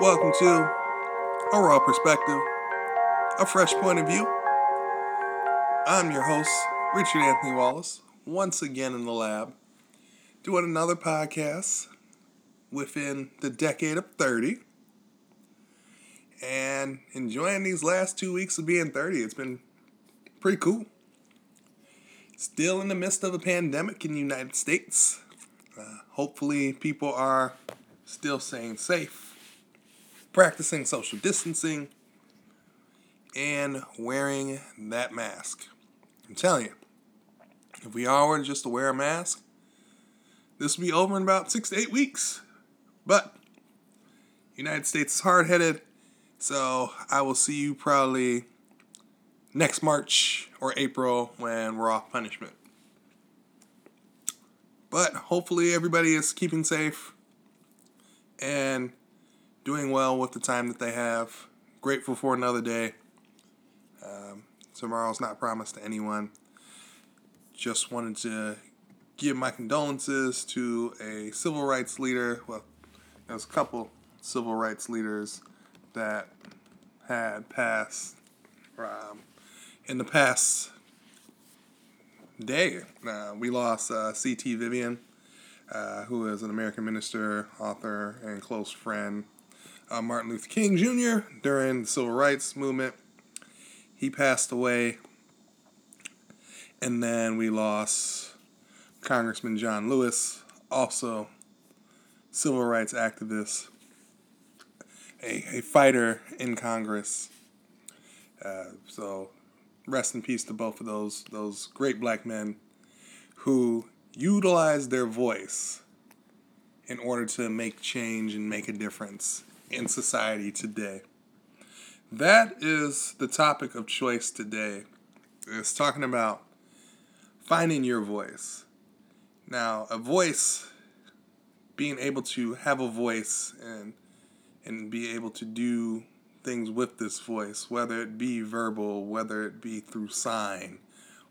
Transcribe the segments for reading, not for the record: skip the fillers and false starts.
Welcome to A Raw Perspective, A Fresh Point of View. I'm your host, Richard Anthony Wallace, once again in the lab, doing another podcast within the decade of 30, and enjoying these last 2 weeks of being 30. It's been pretty cool. Still in the midst of a pandemic in the United States. Hopefully people are still staying safe, practicing social distancing, and wearing that mask. I'm telling you, if we all were just to wear a mask, this would be over in about 6 to 8 weeks. But the United States is hard-headed, so I will see you probably next March or April when we're off punishment. But hopefully everybody is keeping safe and doing well with the time that they have. Grateful for another day. Tomorrow's not promised to anyone. Just wanted to give my condolences to a civil rights leader. Well, there's a couple civil rights leaders that had passed in the past day. We lost C.T. Vivian, who is an American minister, author, and close friend of Martin Luther King Jr. during the Civil Rights Movement. He passed away. And then we lost Congressman John Lewis, also civil rights activist, a fighter in Congress. So rest in peace to both of those great black men who utilized their voice in order to make change and make a difference in society today. That is the topic of choice today. It's talking about finding your voice. Now, a voice, being able to have a voice and be able to do things with this voice, whether it be verbal, whether it be through sign,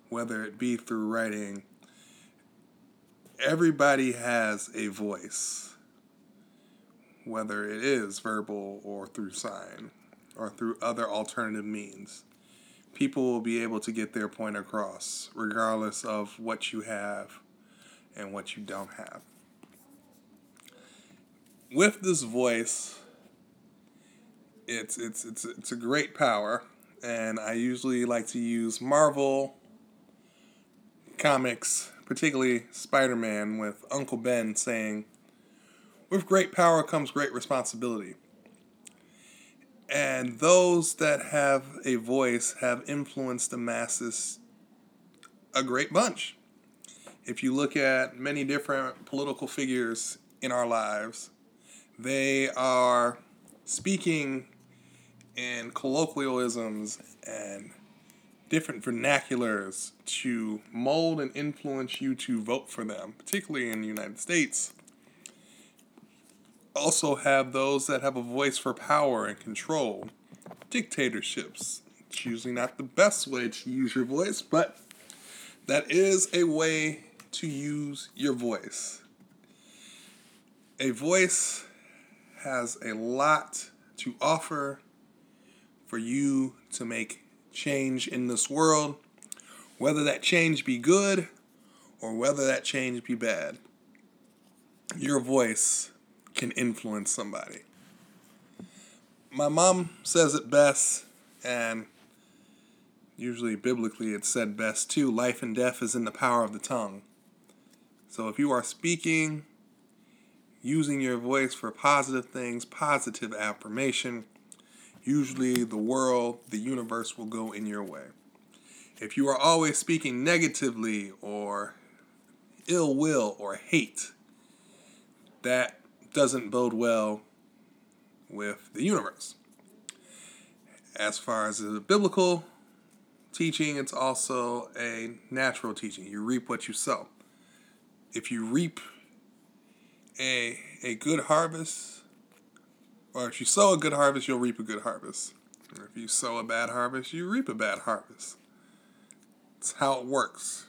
whether it be through writing. Everybody has a voice, whether it is verbal or through sign or through other alternative means. People will be able to get their point across, regardless of what you have and what you don't have. With this voice, It's a great power, and I usually like to use Marvel comics, particularly Spider-Man, with Uncle Ben saying, "With great power comes great responsibility." And those that have a voice have influenced the masses a great bunch. If you look at many different political figures in our lives, they are speaking in colloquialisms and different vernaculars to mold and influence you to vote for them, particularly in the United States. Also have those that have a voice for power and control, dictatorships. It's usually not the best way to use your voice, but that is a way to use your voice. A voice has a lot to offer for you to make change in this world, whether that change be good or whether that change be bad. Your voice can influence somebody. My mom says it best, and usually biblically it's said best too, life and death is in the power of the tongue. So if you are speaking, using your voice for positive things, positive affirmation, usually the world, the universe will go in your way. If you are always speaking negatively or ill will or hate, that doesn't bode well with the universe. As far as the biblical teaching, it's also a natural teaching. You reap what you sow. If you reap a good harvest, or if you sow a good harvest, you'll reap a good harvest. Or if you sow a bad harvest, you reap a bad harvest. It's how it works.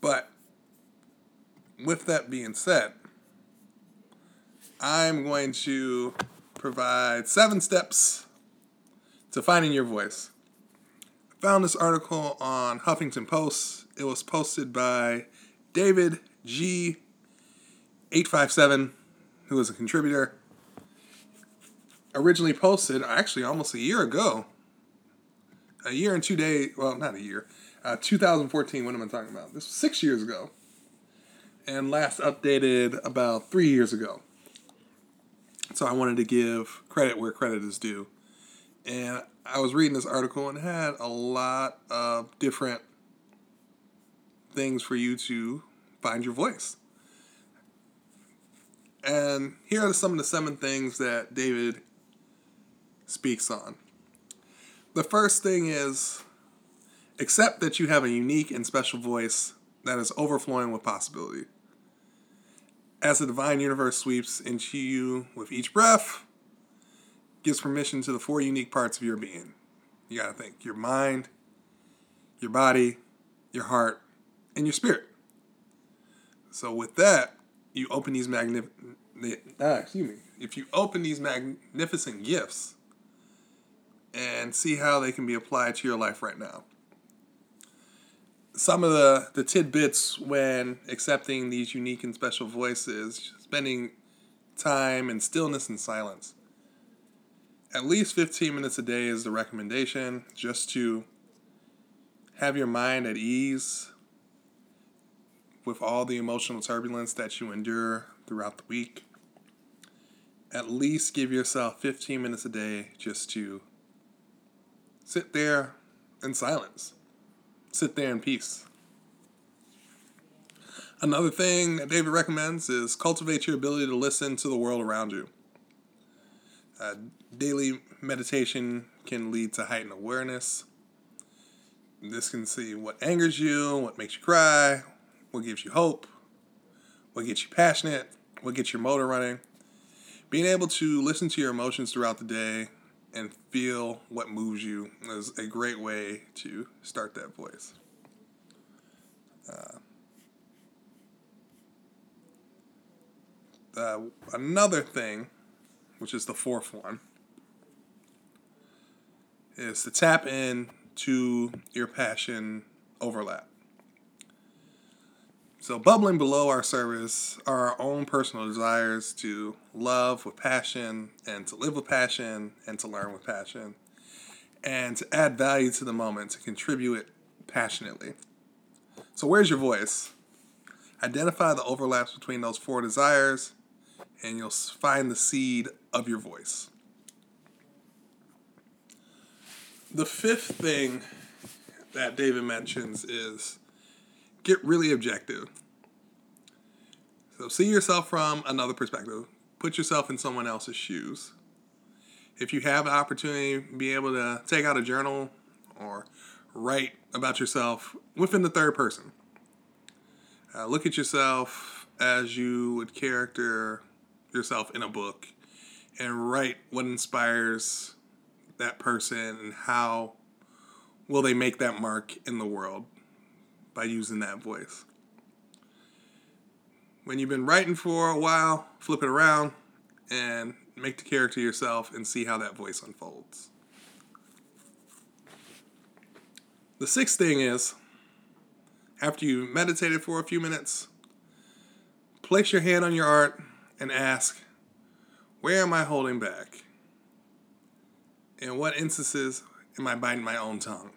But with that being said, I'm going to provide 7 steps to finding your voice. I found this article on Huffington Post. It was posted by David G. 857, who is a contributor. Originally posted, actually, almost a year ago. A year and 2 days, well, not a year. 2014, what am I talking about? This was 6 years ago. And last updated about 3 years ago. So I wanted to give credit where credit is due. And I was reading this article and had a lot of different things for you to find your voice. And here are some of the 7 things that David speaks on. The first thing is, accept that you have a unique and special voice that is overflowing with possibility. As the divine universe sweeps into you with each breath, gives permission to the 4 unique parts of your being. You gotta think, your mind, your body, your heart, and your spirit. So with that, you open these magnificent gifts and see how they can be applied to your life right now. Some of the tidbits when accepting these unique and special voices, spending time in stillness and silence. At least 15 minutes a day is the recommendation, just to have your mind at ease with all the emotional turbulence that you endure throughout the week. At least give yourself 15 minutes a day just to sit there in silence. Sit there in peace. Another thing that David recommends is cultivate your ability to listen to the world around you. Daily meditation can lead to heightened awareness. This can see what angers you, what makes you cry, what gives you hope, what gets you passionate, what gets your motor running. Being able to listen to your emotions throughout the day and feel what moves you is a great way to start that voice. Another thing, which is the 4th one, is to tap into your passion overlap. So bubbling below our surface are our own personal desires to love with passion and to live with passion and to learn with passion and to add value to the moment, to contribute it passionately. So where's your voice? Identify the overlaps between those 4 desires and you'll find the seed of your voice. The 5th thing that David mentions is get really objective. So see yourself from another perspective. Put yourself in someone else's shoes. If you have an opportunity, be able to take out a journal or write about yourself within the 3rd person. Look at yourself as you would character yourself in a book and write what inspires that person and how will they make that mark in the world by using that voice. When you've been writing for a while, flip it around and make the character yourself and see how that voice unfolds. The 6th thing is, after you've meditated for a few minutes, place your hand on your art and ask, where am I holding back? In what instances am I biting my own tongue?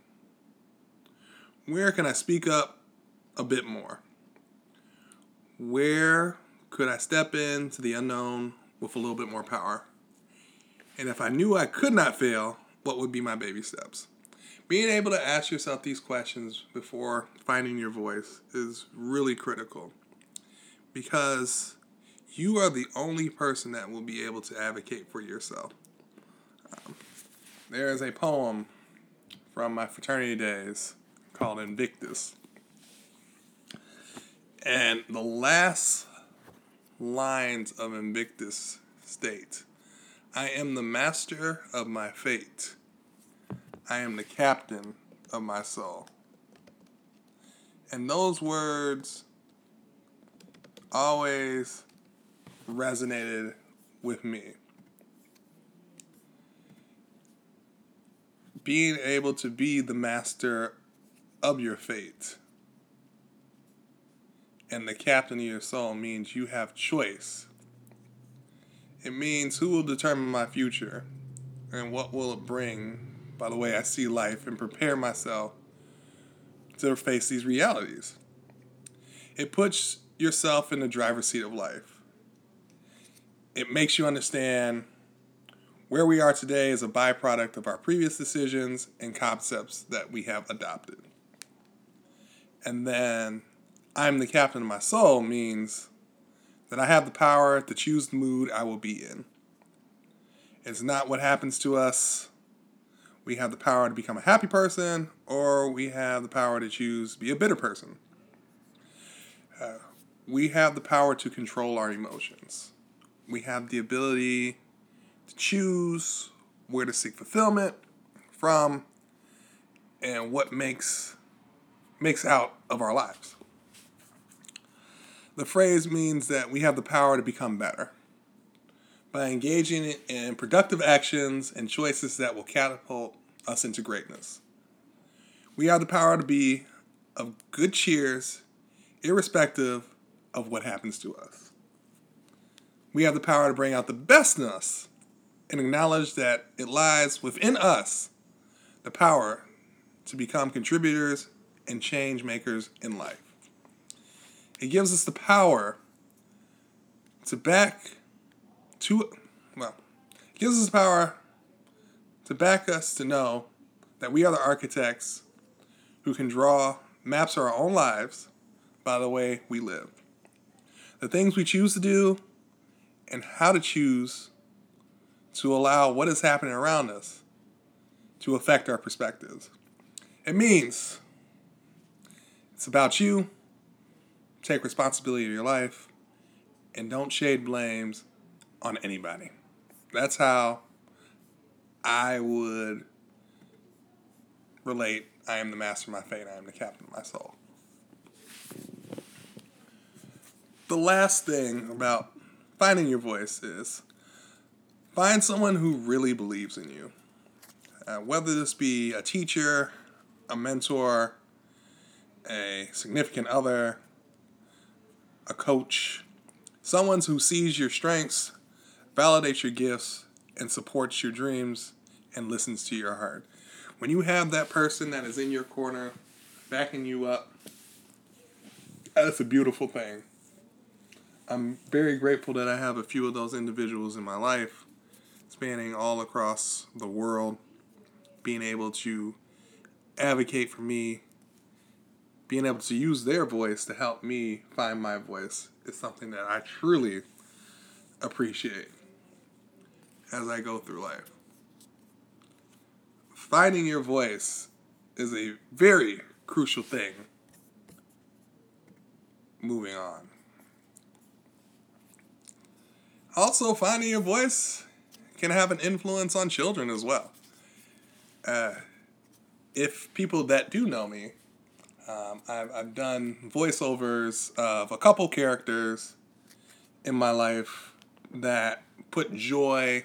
Where can I speak up a bit more? Where could I step into the unknown with a little bit more power? And if I knew I could not fail, what would be my baby steps? Being able to ask yourself these questions before finding your voice is really critical, because you are the only person that will be able to advocate for yourself. There is a poem from my fraternity days called Invictus. And the last lines of Invictus state, I am the master of my fate. I am the captain of my soul. And those words always resonated with me. Being able to be the master of your fate and the captain of your soul means you have choice. It means who will determine my future and what will it bring by the way I see life and prepare myself to face these realities. It puts yourself in the driver's seat of life. It makes you understand where we are today is a byproduct of our previous decisions and concepts that we have adopted. And then, I'm the captain of my soul means that I have the power to choose the mood I will be in. It's not what happens to us. We have the power to become a happy person, or we have the power to choose to be a bitter person. We have the power to control our emotions. We have the ability to choose where to seek fulfillment from and what makes out of our lives. The phrase means that we have the power to become better by engaging in productive actions and choices that will catapult us into greatness. We have the power to be of good cheers, irrespective of what happens to us. We have the power to bring out the best in us and acknowledge that it lies within us the power to become contributors and change makers in life. It gives us the power to back us to know that we are the architects who can draw maps of our own lives by the way we live. The things we choose to do and how to choose to allow what is happening around us to affect our perspectives. It means it's about you. Take responsibility of your life, and don't shade blames on anybody. That's how I would relate. I am the master of my fate. I am the captain of my soul. The last thing about finding your voice is find someone who really believes in you. Whether this be a teacher, a mentor, a significant other, a coach, someone who sees your strengths, validates your gifts, and supports your dreams, and listens to your heart. When you have that person that is in your corner, backing you up, that's a beautiful thing. I'm very grateful that I have a few of those individuals in my life, spanning all across the world, being able to advocate for me. Being able to use their voice to help me find my voice is something that I truly appreciate as I go through life. Finding your voice is a very crucial thing. Moving on. Also, finding your voice can have an influence on children as well. If people that do know me, I've done voiceovers of a couple characters in my life that put joy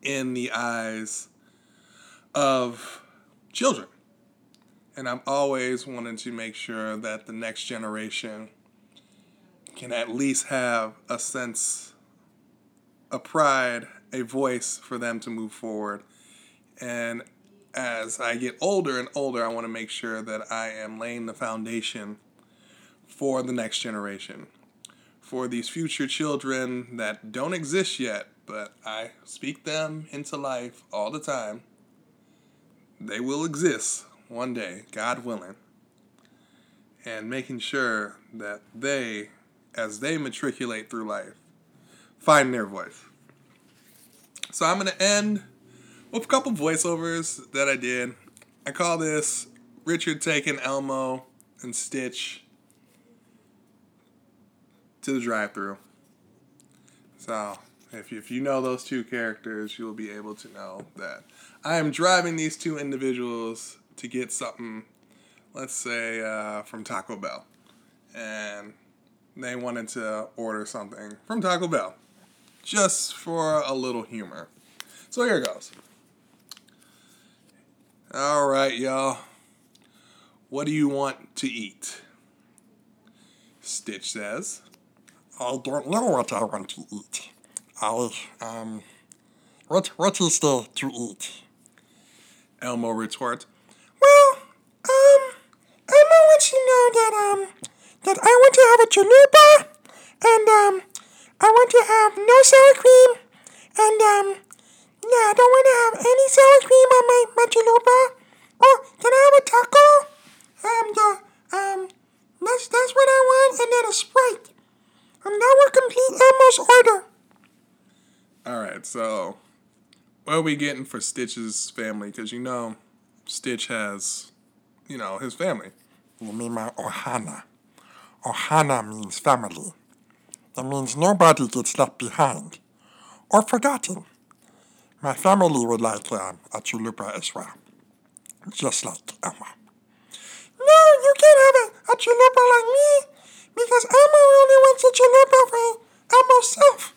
in the eyes of children. And I've always wanted to make sure that the next generation can at least have a sense of pride, a voice for them to move forward. And as I get older and older, I want to make sure that I am laying the foundation for the next generation, for these future children that don't exist yet, but I speak them into life all the time. They will exist one day, God willing, and making sure that they, as they matriculate through life, find their voice. So I'm going to end with a couple voiceovers that I did. I call this Richard taking Elmo and Stitch to the drive-thru. So, if you know those two characters, you'll be able to know that I am driving these two individuals to get something, let's say, from Taco Bell. And they wanted to order something from Taco Bell. just for a little humor. So here it goes. All right, y'all. What do you want to eat? Stitch says, I don't know what I want to eat. What is there to eat? Elmo retorts, well, Elmo wants to know that I want to have a chalupa, and, I want to have no sour cream, and, yeah, I don't want to have any sour cream on my chalupa. Oh, can I have a taco? That's what I want, and then a Sprite. And that will complete Elmo's order. Alright, so, what are we getting for Stitch's family? Because, you know, Stitch has, you know, his family. You mean my Ohana. Ohana means family. That means nobody gets left behind or forgotten. My family would like a chalupa as well, just like Elmo. No, you can't have a chalupa like me, because Elmo only wants a chalupa for Elmo's self.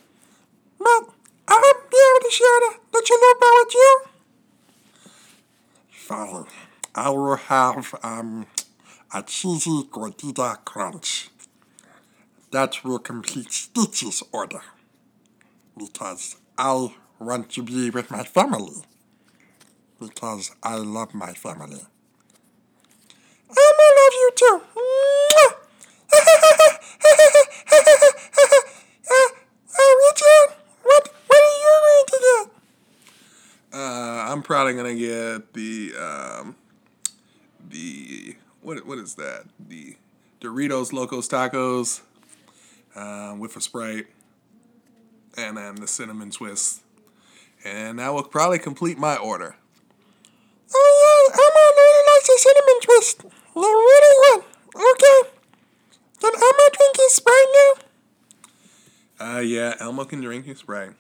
But I'll be able to share the chalupa with you. Fine. I will have a cheesy gordita crunch. That will complete Stitch's order, because I want to be with my family, because I love my family. Elmo loves you too. Richard, what are you going to get? I'm probably gonna get the what is that? The Doritos Locos Tacos with a Sprite, and then the Cinnamon Twists, and that will probably complete my order. Oh yeah, Elmo really likes the Cinnamon Twist. No, really one. Okay. Can Elmo drink his Sprite now? Yeah, Elmo can drink his Sprite.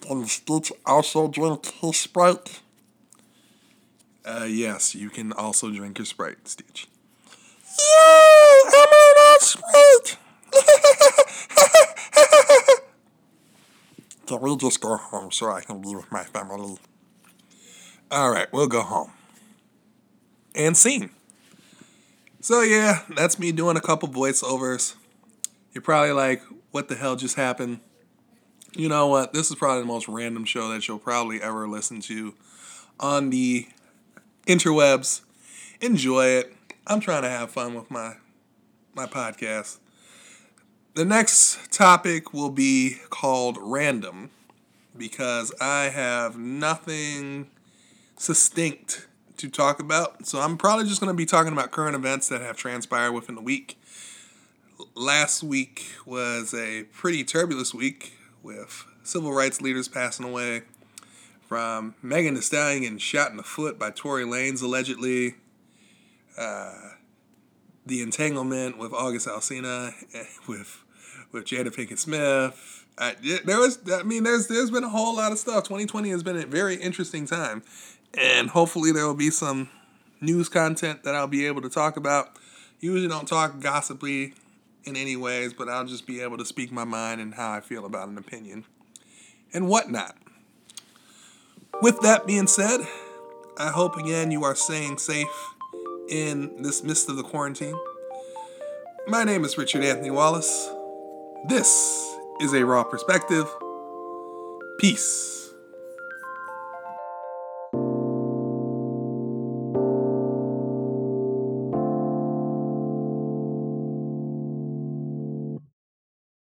Can Stitch also drink his Sprite? Yes, you can also drink your Sprite, Stitch. Yay! Elmo loves Sprite! Can we just go home so I can be with my family? Alright, we'll go home. And scene. So yeah, that's me doing a couple voiceovers. You're probably like, what the hell just happened? You know what? This is probably the most random show that you'll probably ever listen to on the interwebs. Enjoy it. I'm trying to have fun with my podcast. The next topic will be called Random, because I have nothing succinct to talk about, so I'm probably just going to be talking about current events that have transpired within the week. Last week was a pretty turbulent week with civil rights leaders passing away, from Megan Thee Stallion getting shot in the foot by Tory Lanez allegedly, the entanglement with August Alsina with Jada Pinkett Smith. There's been a whole lot of stuff. 2020 has been a very interesting time. And hopefully there will be some news content that I'll be able to talk about. Usually don't talk gossipy in any ways, but I'll just be able to speak my mind and how I feel about an opinion and whatnot. With that being said, I hope again you are staying safe in this midst of the quarantine. My name is Richard Anthony Wallace. This is a Raw Perspective. Peace.